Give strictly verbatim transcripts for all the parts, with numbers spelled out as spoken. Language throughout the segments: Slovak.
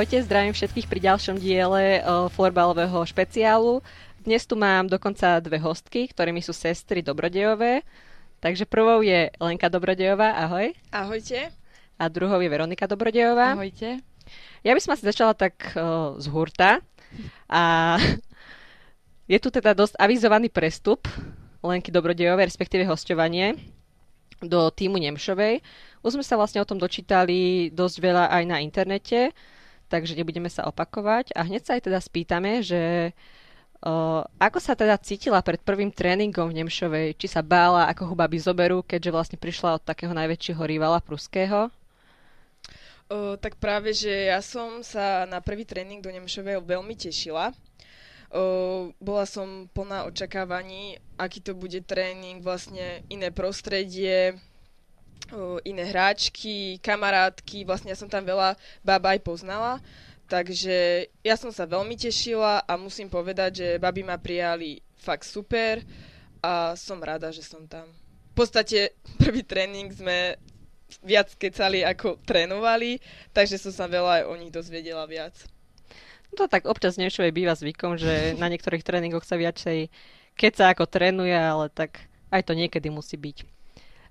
Ahojte, zdravím všetkých pri ďalšom diele florbalového špeciálu. Dnes tu mám dokonca dve hostky, ktorými sú sestry Dobrodejové. Takže prvou je Lenka Dobrodejová, ahoj. Ahojte. A druhou je Veronika Dobrodejová. Ahojte. Ja by som asi začala tak uh, z hurta. A je tu teda dosť avizovaný prestup Lenky Dobrodejovej, respektíve hosťovanie do týmu Nemšovej. Už sme sa vlastne o tom dočítali dosť veľa aj na internete, takže nebudeme sa opakovať. A hneď sa aj teda spýtame, že Uh, ako sa teda cítila pred prvým tréningom v Nemšovej? Či sa bála, ako ho babi zoberú, keďže vlastne prišla od takého najväčšieho rivala prúského? Uh, tak práve, že ja som sa na prvý tréning do Nemšovej veľmi tešila. Uh, bola som plná očakávaní, aký to bude tréning, vlastne iné prostredie, uh, iné hráčky, kamarátky. Vlastne ja som tam veľa báb aj poznala. Takže ja som sa veľmi tešila a musím povedať, že baby ma prijali fakt super a som rada, že som tam. V podstate prvý tréning sme viac kecali ako trénovali, takže som sa veľa aj o nich dozvedela viac. No tak občas niečovej býva zvykom, že na niektorých tréningoch sa viacej keca ako trénuje, ale tak aj to niekedy musí byť.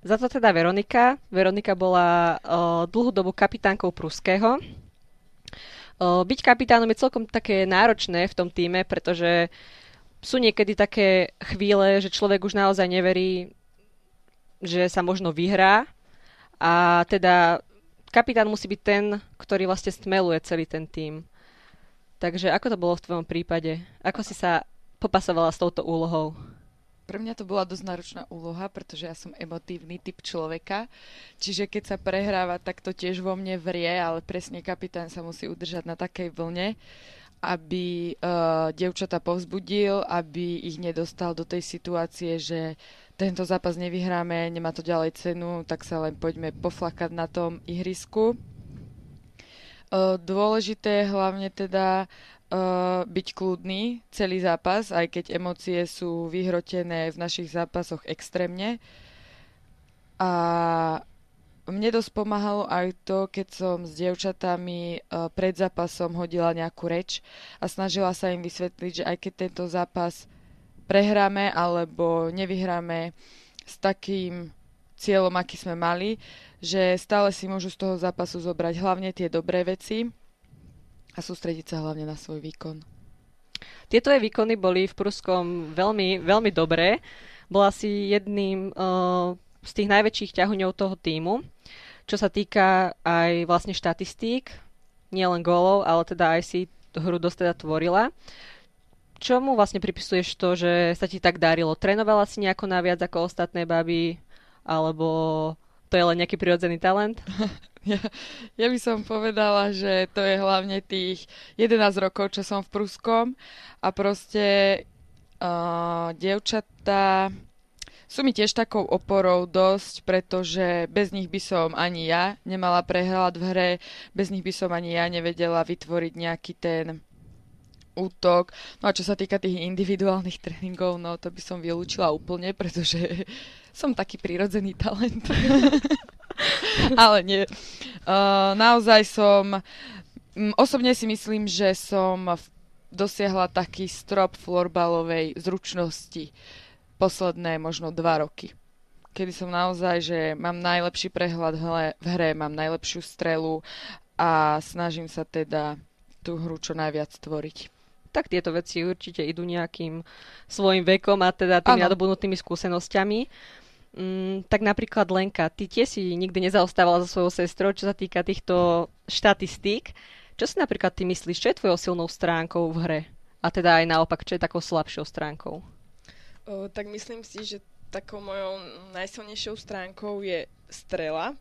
Za to teda Veronika. Veronika bola uh, dlhú dobu kapitánkou Prúského. Byť kapitánom je celkom také náročné v tom týme, pretože sú niekedy také chvíle, že človek už naozaj neverí, že sa možno vyhrá. A teda kapitán musí byť ten, ktorý vlastne stmeluje celý ten tým. Takže ako to bolo v tvojom prípade? Ako si sa popasovala s touto úlohou? Pre mňa to bola dosť náročná úloha, pretože ja som emotívny typ človeka. Čiže keď sa prehráva, tak to tiež vo mne vrie, ale presne kapitán sa musí udržať na takej vlne, aby uh, dievčatá povzbudil, aby ich nedostal do tej situácie, že tento zápas nevyhráme, nemá to ďalej cenu, tak sa len poďme poflakať na tom ihrisku. Uh, dôležité hlavne teda Uh, byť kľudný celý zápas, aj keď emócie sú vyhrotené v našich zápasoch extrémne. A mne dosť pomáhalo aj to, keď som s dievčatami uh, pred zápasom hodila nejakú reč a snažila sa im vysvetliť, že aj keď tento zápas prehráme alebo nevyhráme s takým cieľom, aký sme mali, že stále si môžu z toho zápasu zobrať hlavne tie dobré veci a sústrediť sa hlavne na svoj výkon. Tieto jej výkony boli v Prúskom veľmi, veľmi dobré. Bola si jedným uh, z tých najväčších ťahuňov toho týmu, čo sa týka aj vlastne štatistík, nielen gólov, ale teda aj si hru dosť teda tvorila. Čomu vlastne pripisuješ to, že sa ti tak darilo? Trénovala si nejako naviac ako ostatné baby, alebo to je len nejaký prirodzený talent? Ja, ja by som povedala, že to je hlavne tých jedenásť rokov, čo som v Prúskom a proste uh, dievčatá sú mi tiež takou oporou dosť, pretože bez nich by som ani ja nemala prehľad v hre, bez nich by som ani ja nevedela vytvoriť nejaký ten útok. No a čo sa týka tých individuálnych tréningov, no to by som vylúčila úplne, pretože som taký prirodzený talent. Ale nie. Uh, naozaj som... Um, osobne si myslím, že som v, dosiahla taký strop florbalovej zručnosti posledné možno dva roky. Kedy som naozaj, že mám najlepší prehľad v hre, mám najlepšiu strelu a snažím sa teda tú hru čo najviac tvoriť. Tak tieto veci určite idú nejakým svojim vekom a teda tými nadobudnutými skúsenosťami. Mm, tak napríklad Lenka, ty tie si nikdy nezaostávala za svojou sestrou, čo sa týka týchto štatistík. Čo si napríklad ty myslíš, čo je tvojou silnou stránkou v hre? A teda aj naopak, čo je takou slabšou stránkou? O, tak myslím si, že takou mojou najsilnejšou stránkou je strela.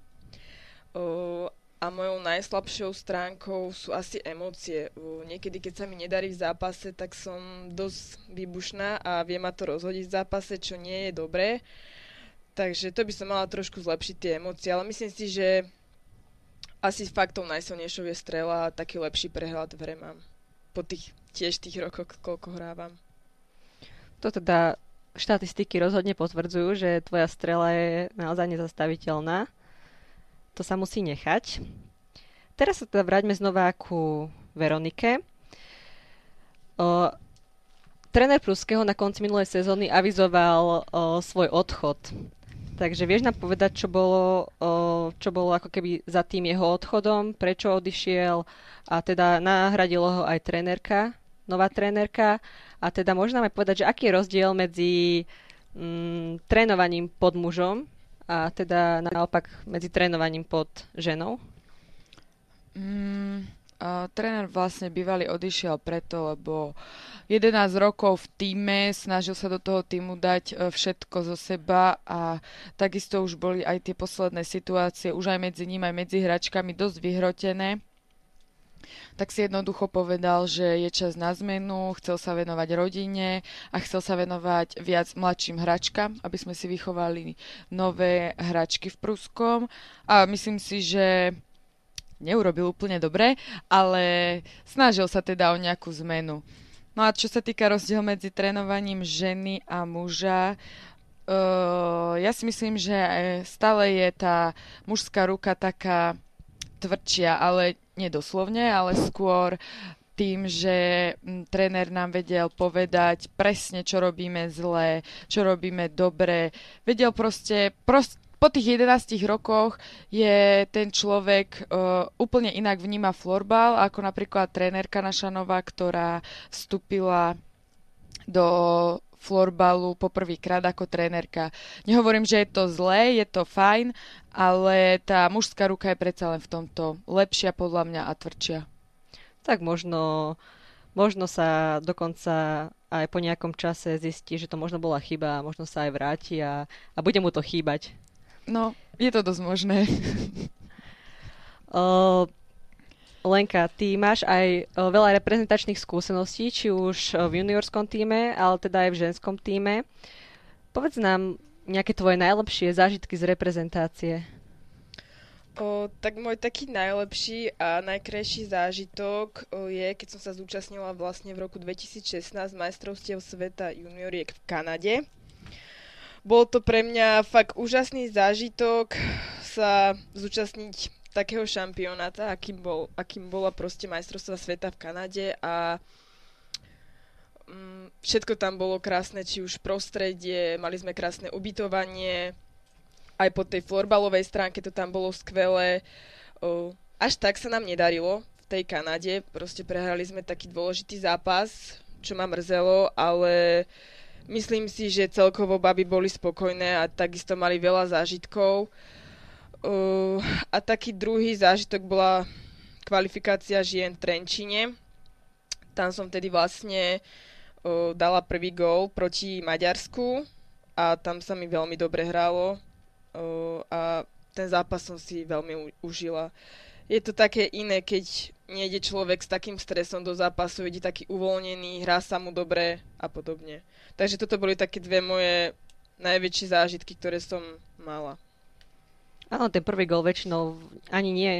O, A mojou najslabšou stránkou sú asi emócie. Niekedy, keď sa mi nedarí v zápase, tak som dosť výbušná a vie ma to rozhodiť v zápase, čo nie je dobré. Takže to by som mala trošku zlepšiť tie emócie. Ale myslím si, že asi faktom najsilnejšou je strela a taký lepší prehľad v hre mám. Po tých tiež tých rokoch, koľko hrávam. To teda štatistiky rozhodne potvrdzujú, že tvoja strela je naozaj nezastaviteľná. To sa musí nechať. Teraz sa teda vráťme znova ku Veronike. Uh, Tréner Prúskeho na konci minulej sezóny avizoval uh, svoj odchod. Takže vieš nám povedať, čo bolo, uh, čo bolo ako keby za tým jeho odchodom, prečo odišiel a teda nahradilo ho aj trénerka, nová trénerka. A teda môžeme aj povedať, že aký je rozdiel medzi mm, trénovaním pod mužom a teda naopak medzi trénovaním pod ženou? Mm. Uh, tréner vlastne bývalý odišiel preto, lebo jedenásť rokov v tíme, snažil sa do toho týmu dať uh, všetko zo seba a takisto už boli aj tie posledné situácie, už aj medzi ním, aj medzi hračkami dosť vyhrotené. Tak si jednoducho povedal, že je čas na zmenu, chcel sa venovať rodine a chcel sa venovať viac mladším hračkám, aby sme si vychovali nové hračky v Prúskom a myslím si, že neurobil úplne dobre, ale snažil sa teda o nejakú zmenu. No a čo sa týka rozdiel medzi trénovaním ženy a muža, uh, ja si myslím, že stále je tá mužská ruka taká tvrdšia, ale nedoslovne, ale skôr tým, že tréner nám vedel povedať presne, čo robíme zle, čo robíme dobre. Vedel proste, proste po tých jedenástich rokoch je ten človek uh, úplne inak vníma florbal, ako napríklad trénerka Našanová, ktorá vstúpila do florbalu poprvýkrát ako trénerka. Nehovorím, že je to zlé, je to fajn, ale tá mužská ruka je predsa len v tomto lepšia podľa mňa a tvrdšia. Tak možno, možno sa dokonca aj po nejakom čase zistí, že to možno bola chyba, možno sa aj vráti a, a bude mu to chýbať. No, je to dosť možné. Uh, Lenka, ty máš aj uh, veľa reprezentačných skúseností, či už uh, v juniorskom tíme, ale teda aj v ženskom tíme. Povedz nám nejaké tvoje najlepšie zážitky z reprezentácie. Uh, tak môj taký najlepší a najkrajší zážitok uh, je, keď som sa zúčastnila vlastne v roku dvetisícšestnásť majstrovstiev sveta junioriek v Kanade. Bol to pre mňa fakt úžasný zážitok sa zúčastniť takého šampionáta, akým, bol, akým bola proste majstrovstvá sveta v Kanade a mm, všetko tam bolo krásne, či už prostredie, mali sme krásne ubytovanie, aj po tej florbalovej stránke to tam bolo skvelé. O, až tak sa nám nedarilo v tej Kanade, proste prehrali sme taký dôležitý zápas, čo ma mrzelo, ale myslím si, že celkovo baby boli spokojné a takisto mali veľa zážitkov. Uh, a taký druhý zážitok bola kvalifikácia žien v Trenčíne. Tam som vtedy vlastne uh, dala prvý gól proti Maďarsku a tam sa mi veľmi dobre hralo uh, a ten zápas som si veľmi u- užila. Je to také iné, keď nejde človek s takým stresom do zápasu, ide taký uvoľnený, hrá sa mu dobre a podobne. Takže toto boli také dve moje najväčšie zážitky, ktoré som mala. Áno, ten prvý gól väčšinou ani nie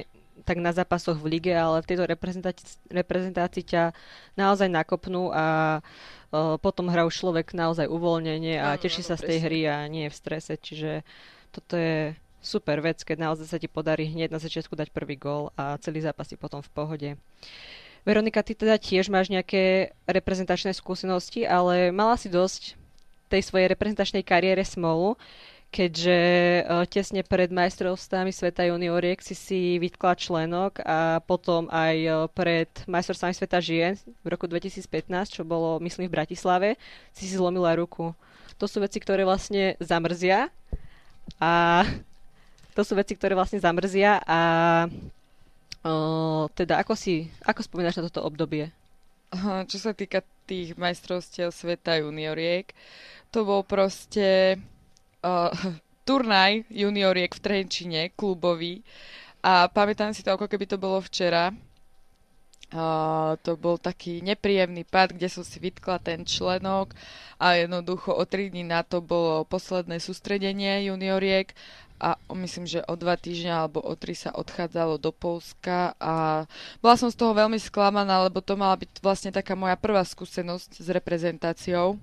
tak na zápasoch v lige, ale v tejto reprezentácii, reprezentácii ťa naozaj nakopnú a o, potom hrá už človek naozaj uvoľnenie a áno, teší áno, sa presne z tej hry a nie je v strese. Čiže toto je super vec, keď naozaj sa ti podarí hneď na začiatku dať prvý gól a celý zápas si potom v pohode. Veronika, ty teda tiež máš nejaké reprezentačné skúsenosti, ale mala si dosť tej svojej reprezentačnej kariére smolu, keďže tesne pred majstrovstvami sveta junioriek si si vytkla členok a potom aj pred majstrovstvami sveta žien v roku dvetisícpätnásť, čo bolo myslím v Bratislave, si si zlomila ruku. To sú veci, ktoré vlastne zamrzia a To sú veci, ktoré vlastne zamrzia a o, teda ako si, ako spomínaš na toto obdobie? Čo sa týka tých majstrovstiev sveta junioriek, to bol proste uh, turnaj junioriek v Trenčine, klubový a pamätám si to, ako keby to bolo včera. Uh, to bol taký nepríjemný pád, kde som si vytkla ten členok a jednoducho o tri dni na to bolo posledné sústredenie junioriek a myslím, že o dva týždňa alebo o tri sa odchádzalo do Poľska a bola som z toho veľmi sklamaná, lebo to mala byť vlastne taká moja prvá skúsenosť s reprezentáciou.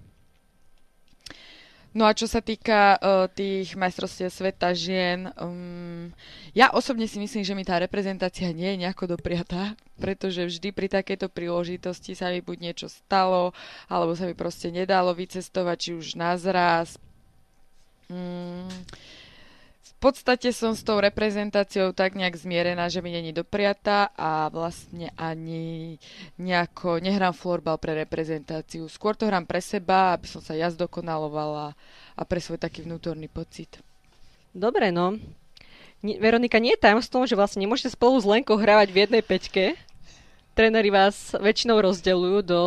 No a čo sa týka uh, tých majstrovstiev sveta žien, um, ja osobne si myslím, že mi tá reprezentácia nie je nejako dopriatá, pretože vždy pri takejto príležitosti sa mi buď niečo stalo, alebo sa mi proste nedalo vycestovať, či už na zraz. Um, V podstate som s tou reprezentáciou tak nejak zmierená, že mi není dopriatá a vlastne ani nejako nehrám florbal pre reprezentáciu. Skôr to hrám pre seba, aby som sa ja zdokonalovala a pre svoj taký vnútorný pocit. Dobre, no. Veronika, nie je tajomstvom, že vlastne nemôžete spolu s Lenkou hrávať v jednej peťke. Tréneri vás väčšinou rozdeľujú do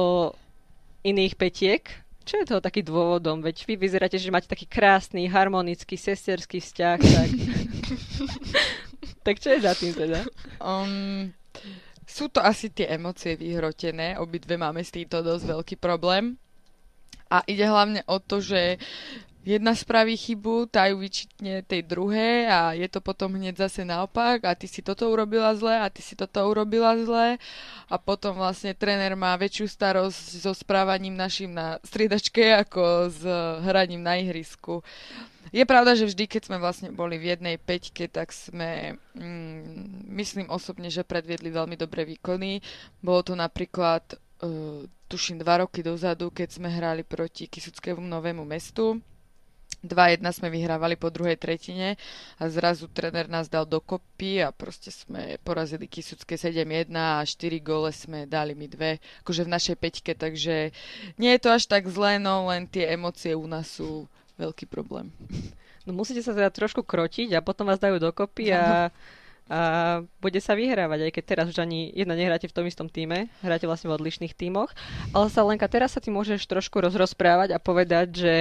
iných petiek. Čo je toho taký dôvodom? Veď vy vyzeráte, že máte taký krásny, harmonický, sesterský vzťah. Tak, tak čo je za tým teda? Um, sú to asi tie emócie vyhrotené. Obidve máme s týmto dosť veľký problém. A ide hlavne o to, že jedna spraví chybu, tá ju vyčítne tej druhej a je to potom hneď zase naopak a ty si toto urobila zle a ty si toto urobila zle a potom vlastne tréner má väčšiu starosť so správaním našim na striedačke ako s hraním na ihrisku. Je pravda, že vždy, keď sme vlastne boli v jednej peťke, tak sme, mm, myslím osobne, že predviedli veľmi dobré výkony. Bolo to napríklad, uh, tuším, dva roky dozadu, keď sme hrali proti Kysuckému Novému Mestu. dva jedna sme vyhrávali po druhej tretine a zrazu tréner nás dal dokopy a proste sme porazili Kysucké sedem jedna a štyri góle sme dali my dve, akože v našej peťke, takže nie je to až tak zlé, no len tie emócie u nás sú veľký problém. No musíte sa teda trošku krotiť a potom vás dajú dokopy a, a bude sa vyhrávať, aj keď teraz už ani jedna nehráte v tom istom týme, hráte vlastne v odlišných tímoch, ale sa Lenka, teraz sa ty môžeš trošku rozrozprávať a povedať, že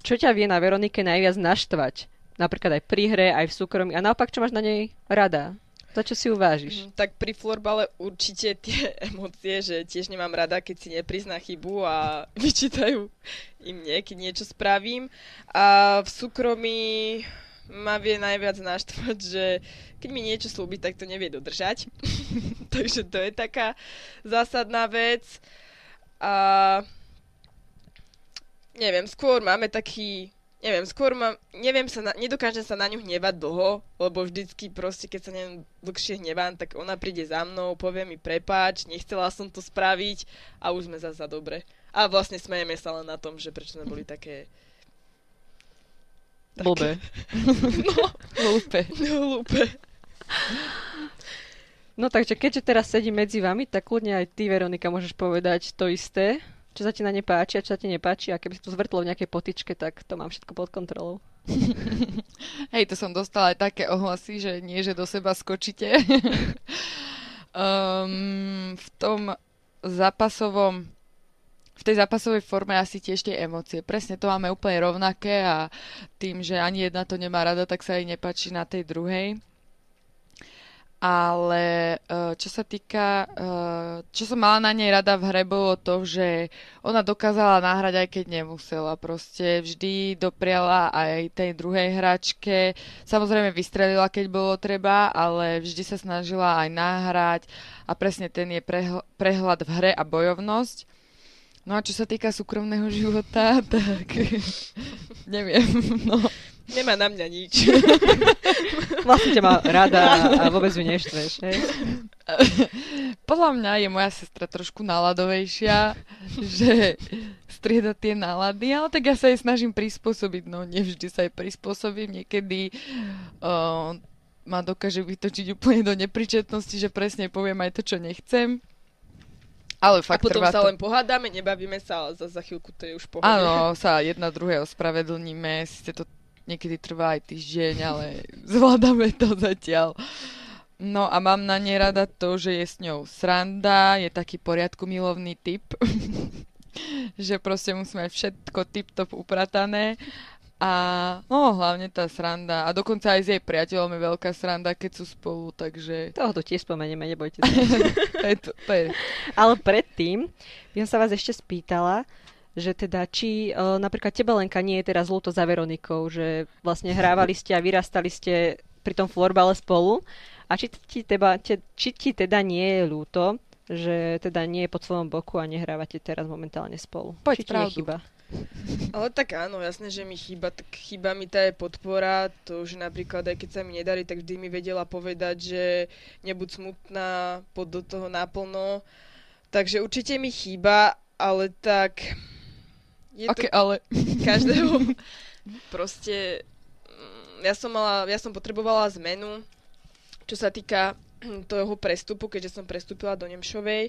čo ťa vie na Veronike najviac naštvať? Napríklad aj pri hre, aj v súkromí. A naopak, čo máš na nej rada? To, čo si uvážiš? Tak pri florbale určite tie emócie, že tiež nemám rada, keď si neprizná chybu a vyčítajú im nie, keď niečo spravím. A v súkromí ma vie najviac naštvať, že keď mi niečo slúbi, tak to nevie dodržať. Takže to je taká zásadná vec. A neviem, skôr máme taký, neviem, skôr mám, neviem sa, na, nedokážem sa na ňu hnevať dlho, lebo vždycky proste, keď sa neviem dlhšie hnevám, tak ona príde za mnou, povie mi prepáč, nechcela som to spraviť a už sme zasa dobre. A vlastne smejeme sa len na tom, že prečo sme boli také... také... Blbé. No, hlúpe. No, hlúpe. No takže keďže teraz sedí medzi vami, tak kľudne aj ty, Veronika, môžeš povedať to isté. Čo sa ti na ne páči a čo sa ti nepáči a keby si to zvrtlo v nejakej potičke, tak to mám všetko pod kontrolou. Hej, to som dostala aj také ohlasy, že nie, že do seba skočíte. um, v tom zápasovom v tej zápasovej forme asi tiež tie emócie. Presne to máme úplne rovnaké a tým, že ani jedna to nemá rada, tak sa jej nepáči na tej druhej. Ale čo sa týka, čo som mala na nej rada v hre, bolo to, že ona dokázala nahrať, aj keď nemusela. Proste vždy dopriala aj tej druhej hráčke. Samozrejme vystrelila, keď bolo treba, ale vždy sa snažila aj nahrať. A presne ten je prehľad v hre a bojovnosť. No a čo sa týka súkromného života, tak neviem, no... Nemá na mňa nič. Vlastne ťa má rada a vôbec ju neštveš, hej? Podľa mňa je moja sestra trošku náladovejšia, že strieda tie nálady, ale tak ja sa jej snažím prispôsobiť. No nevždy sa jej prispôsobím, niekedy uh, ma dokáže vytočiť úplne do nepríčetnosti, že presne poviem aj to, čo nechcem. Ale fakt a potom sa to... len pohádame, nebavíme sa, ale za, za chvíľku to je už pohľadné. Áno, sa jedna druhého spravedlníme, síce to niekedy trvá aj týždeň, ale zvládame to zatiaľ. No a mám na nej rada to, že je s ňou sranda, je taký poriadku milovný typ, že proste musíme všetko tip-top upratané a no hlavne tá sranda a dokonca aj s jej priateľom je veľká sranda, keď sú spolu, takže... Toho to tiež spomenieme, nebojte sa. To je to, to je... Ale predtým by som sa vás ešte spýtala, že teda či uh, napríklad tebe, Lenka, nie je teraz ľúto za Veronikou, že vlastne hrávali ste a vyrastali ste pri tom florbale spolu a či ti, teba, te, či ti teda nie je ľúto, že teda nie je pod svojom boku a nehrávate teraz momentálne spolu. Poď či ti je chyba? Ale tak áno, jasne, že mi chýba, tak chýba mi tá je podpora, to že napríklad aj keď sa mi nedarí, tak vždy mi vedela povedať, že nebuď smutná, poď do toho naplno. Takže určite mi chýba, ale tak... Je okay, to ale... Každého proste... Ja som, mala, ja som potrebovala zmenu, čo sa týka toho prestupu, keďže som prestúpila do Nemšovej.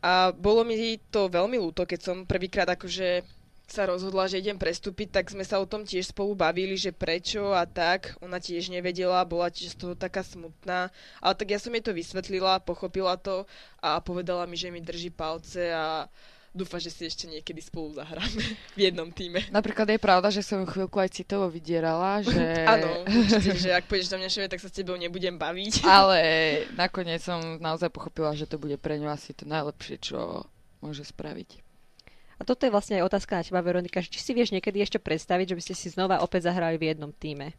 A bolo mi to veľmi ľúto, keď som prvýkrát akože sa rozhodla, že idem prestúpiť, tak sme sa o tom tiež spolu bavili, že prečo a tak. Ona tiež nevedela, bola tiež z toho taká smutná. Ale tak ja som jej to vysvetlila, pochopila to a povedala mi, že mi drží palce a dúfa, že si ešte niekedy spolu zahráme v jednom týme. Napríklad je pravda, že som chvíľku aj citovo vydierala, že... Áno, určite, že ak pôjdeš do Nemšovej, tak sa s tebou nebudem baviť. Ale nakoniec som naozaj pochopila, že to bude pre ňu asi to najlepšie, čo môže spraviť. A toto je vlastne aj otázka na teba, Veronika, či si vieš niekedy ešte predstaviť, že by ste si znova opäť zahrali v jednom týme?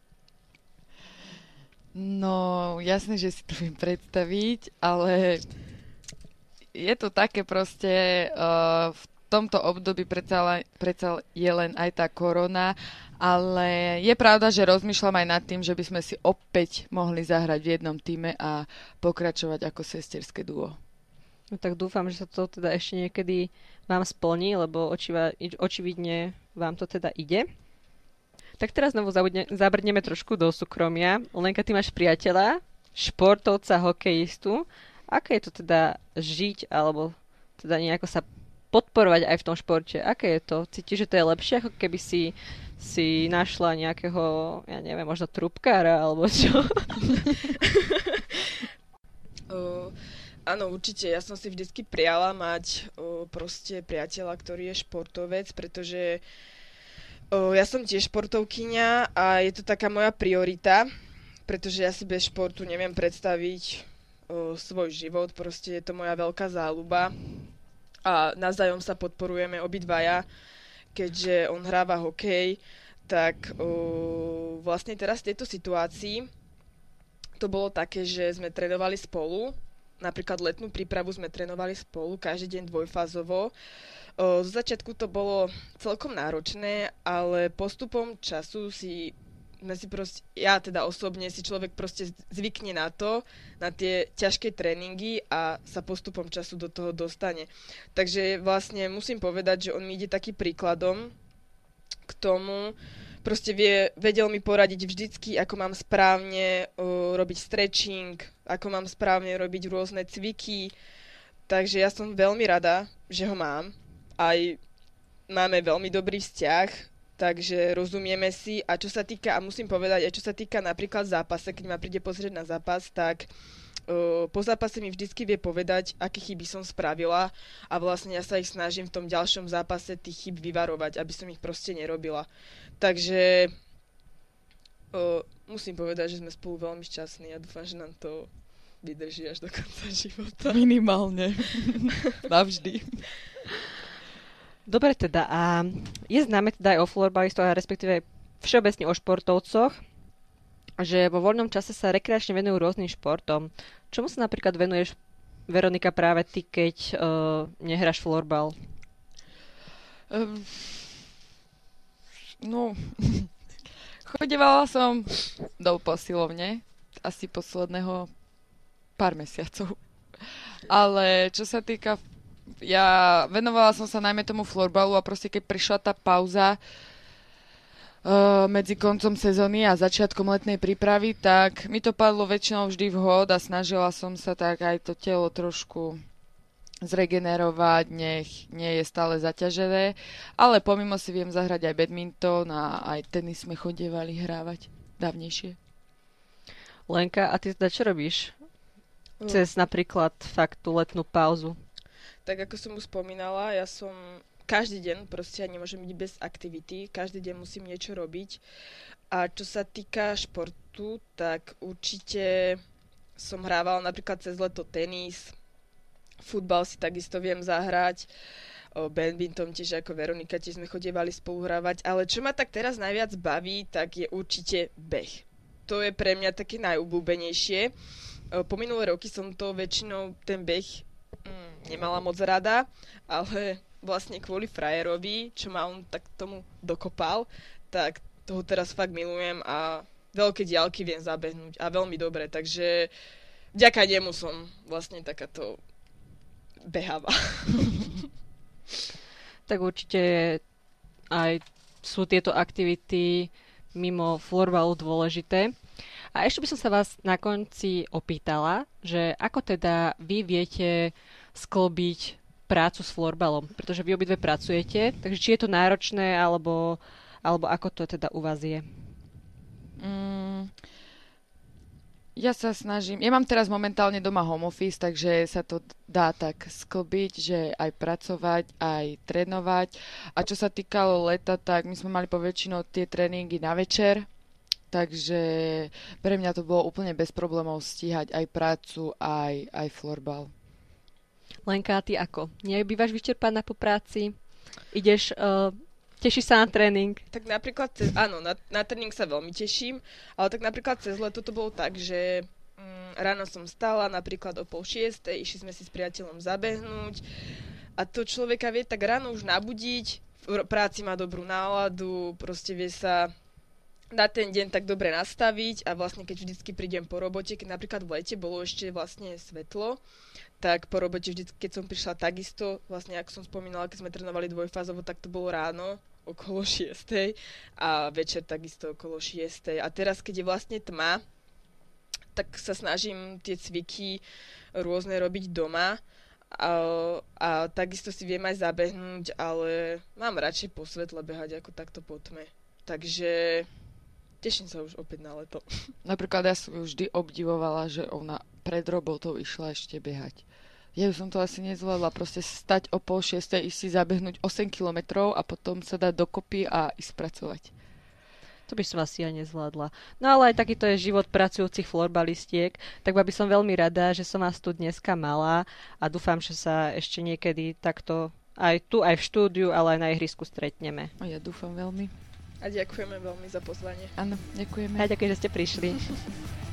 No, jasné, že si to viem predstaviť, ale... Je to také proste, uh, v tomto období predsa, predsa je len aj tá korona, ale je pravda, že rozmýšľam aj nad tým, že by sme si opäť mohli zahrať v jednom týme a pokračovať ako sesterské duo. No tak dúfam, že sa to teda ešte niekedy vám splní, lebo očiva, očividne vám to teda ide. Tak teraz znovu zabrdneme trošku do súkromia. Lenka, ty máš priateľa, športovca, hokejistu. Aké je to teda žiť, alebo teda nejako sa podporovať aj v tom športe? Aké je to? Cítiš, že to je lepšie, ako keby si, si našla nejakého, ja neviem, možno trúbkára, alebo čo? uh, áno, určite. Ja som si vždycky priala mať uh, proste priateľa, ktorý je športovec, pretože uh, ja som tiež športovkyňa a je to taká moja priorita, pretože ja si bez športu neviem predstaviť svoj život, proste je to moja veľká záľuba a navzájom sa podporujeme obidvaja, keďže on hráva hokej, tak uh, vlastne teraz v tejto situácii to bolo také, že sme trénovali spolu, napríklad letnú prípravu sme trénovali spolu, každý deň dvojfázovo. Uh, zo začiatku to bolo celkom náročné, ale postupom času si Si proste, ja teda osobne si človek proste zvykne na to, na tie ťažké tréningy a sa postupom času do toho dostane. Takže vlastne musím povedať, že on mi ide taký príkladom k tomu, proste vie, vedel mi poradiť vždycky, ako mám správne uh, robiť stretching, ako mám správne robiť rôzne cviky. Takže ja som veľmi rada, že ho mám. Aj máme veľmi dobrý vzťah. Takže rozumieme si a čo sa týka, a musím povedať, aj čo sa týka napríklad zápase, keď ma príde pozrieť na zápas, tak uh, po zápase mi vždycky vie povedať, aké chyby som spravila a vlastne ja sa ich snažím v tom ďalšom zápase tých chyb vyvarovať, aby som ich proste nerobila. Takže uh, musím povedať, že sme spolu veľmi šťastní a dúfam, že nám to vydrží až do konca života. Minimálne. Navždy. Dobre teda, a je známe teda aj o florbalistov a respektíve všeobecne o športovcoch, že vo voľnom čase sa rekreačne venujú rôznym športom. Čomu sa napríklad venuješ, Veronika, práve ty, keď uh, nehráš florbal? Um, no, chodevala som do posilovne asi posledného pár mesiacov. Ale čo sa týka ja venovala som sa najmä tomu florbalu a proste keď prišla tá pauza uh, medzi koncom sezóny a začiatkom letnej prípravy, tak mi to padlo väčšinou vždy vhod a snažila som sa tak aj to telo trošku zregenerovať, nech nie je stále zaťažené, ale pomimo si viem zahrať aj badminton a aj tenis sme chodievali hrávať dávnejšie. Lenka, a ty teda čo robíš? Cez napríklad fakt tú letnú pauzu? Tak ako som už spomínala, ja som každý deň, proste ja nemôžem byť bez aktivity, každý deň musím niečo robiť. A čo sa týka športu, tak určite som hrávala napríklad cez leto tenis, futbal si takisto viem zahrať, badminton tiež ako Veronika, tiež sme chodievali spolu hrávať, ale čo ma tak teraz najviac baví, tak je určite beh. To je pre mňa také najobľúbenejšie. Po minulé roky som to väčšinou, ten beh, nemala moc rada, ale vlastne kvôli frajerovi, čo ma on tak tomu dokopal, tak toho teraz fakt milujem a veľké diaľky viem zabehnúť a veľmi dobre, takže vďaka nemu som vlastne takáto beháva. Tak určite aj sú tieto aktivity mimo florbalu dôležité. A ešte by som sa vás na konci opýtala, že ako teda vy viete sklobiť prácu s florbalom, pretože vy obidve pracujete, takže či je to náročné, alebo, alebo ako to teda u vás je? Mm, ja sa snažím, ja mám teraz momentálne doma home office, takže sa to dá tak sklbiť, že aj pracovať, aj trénovať. A čo sa týkalo leta, tak my sme mali poväčšinou tie tréningy na večer, takže pre mňa to bolo úplne bez problémov stíhať aj prácu, aj, aj florbal. Lenka, ty ako? Nebývaš vyčerpaná po práci? Ideš, uh, tešíš sa na tréning? Tak napríklad, cez, áno, na, na tréning sa veľmi teším, ale tak napríklad cez leto to bolo tak, že mm, ráno som stala, napríklad o pol šiestej, išli sme si s priateľom zabehnúť a to človeka vie tak ráno už nabudiť, v práci má dobrú náladu, proste vie sa na ten deň tak dobre nastaviť a vlastne keď vždycky prídem po robote, keď napríklad v lete bolo ešte vlastne svetlo, tak po robote vždycky, keď som prišla takisto, vlastne ako som spomínala, keď sme trénovali dvojfázovo, tak to bolo ráno okolo šiestej a večer takisto okolo šiestej. A teraz, keď je vlastne tma, tak sa snažím tie cviky rôzne robiť doma a, a takisto si viem aj zabehnúť, ale mám radšej po svetle behať ako takto po tme. Takže teším sa už opäť na leto. Napríklad ja som ju vždy obdivovala, že ona pred robotou išla ešte behať. Ja som to asi nezvládla, proste stať o pol šiestej, ísť si zabehnúť osem kilometrov a potom sa dať dokopy a ísť pracovať. To by som asi aj nezvládla. No ale aj takýto je život pracujúcich florbalistiek, tak by som veľmi rada, že som vás tu dneska mala a dúfam, že sa ešte niekedy takto aj tu, aj v štúdiu, ale aj na ihrisku stretneme. A ja dúfam veľmi. A ďakujeme veľmi za pozvanie. Áno, ďakujeme. A ďakujem, že ste prišli.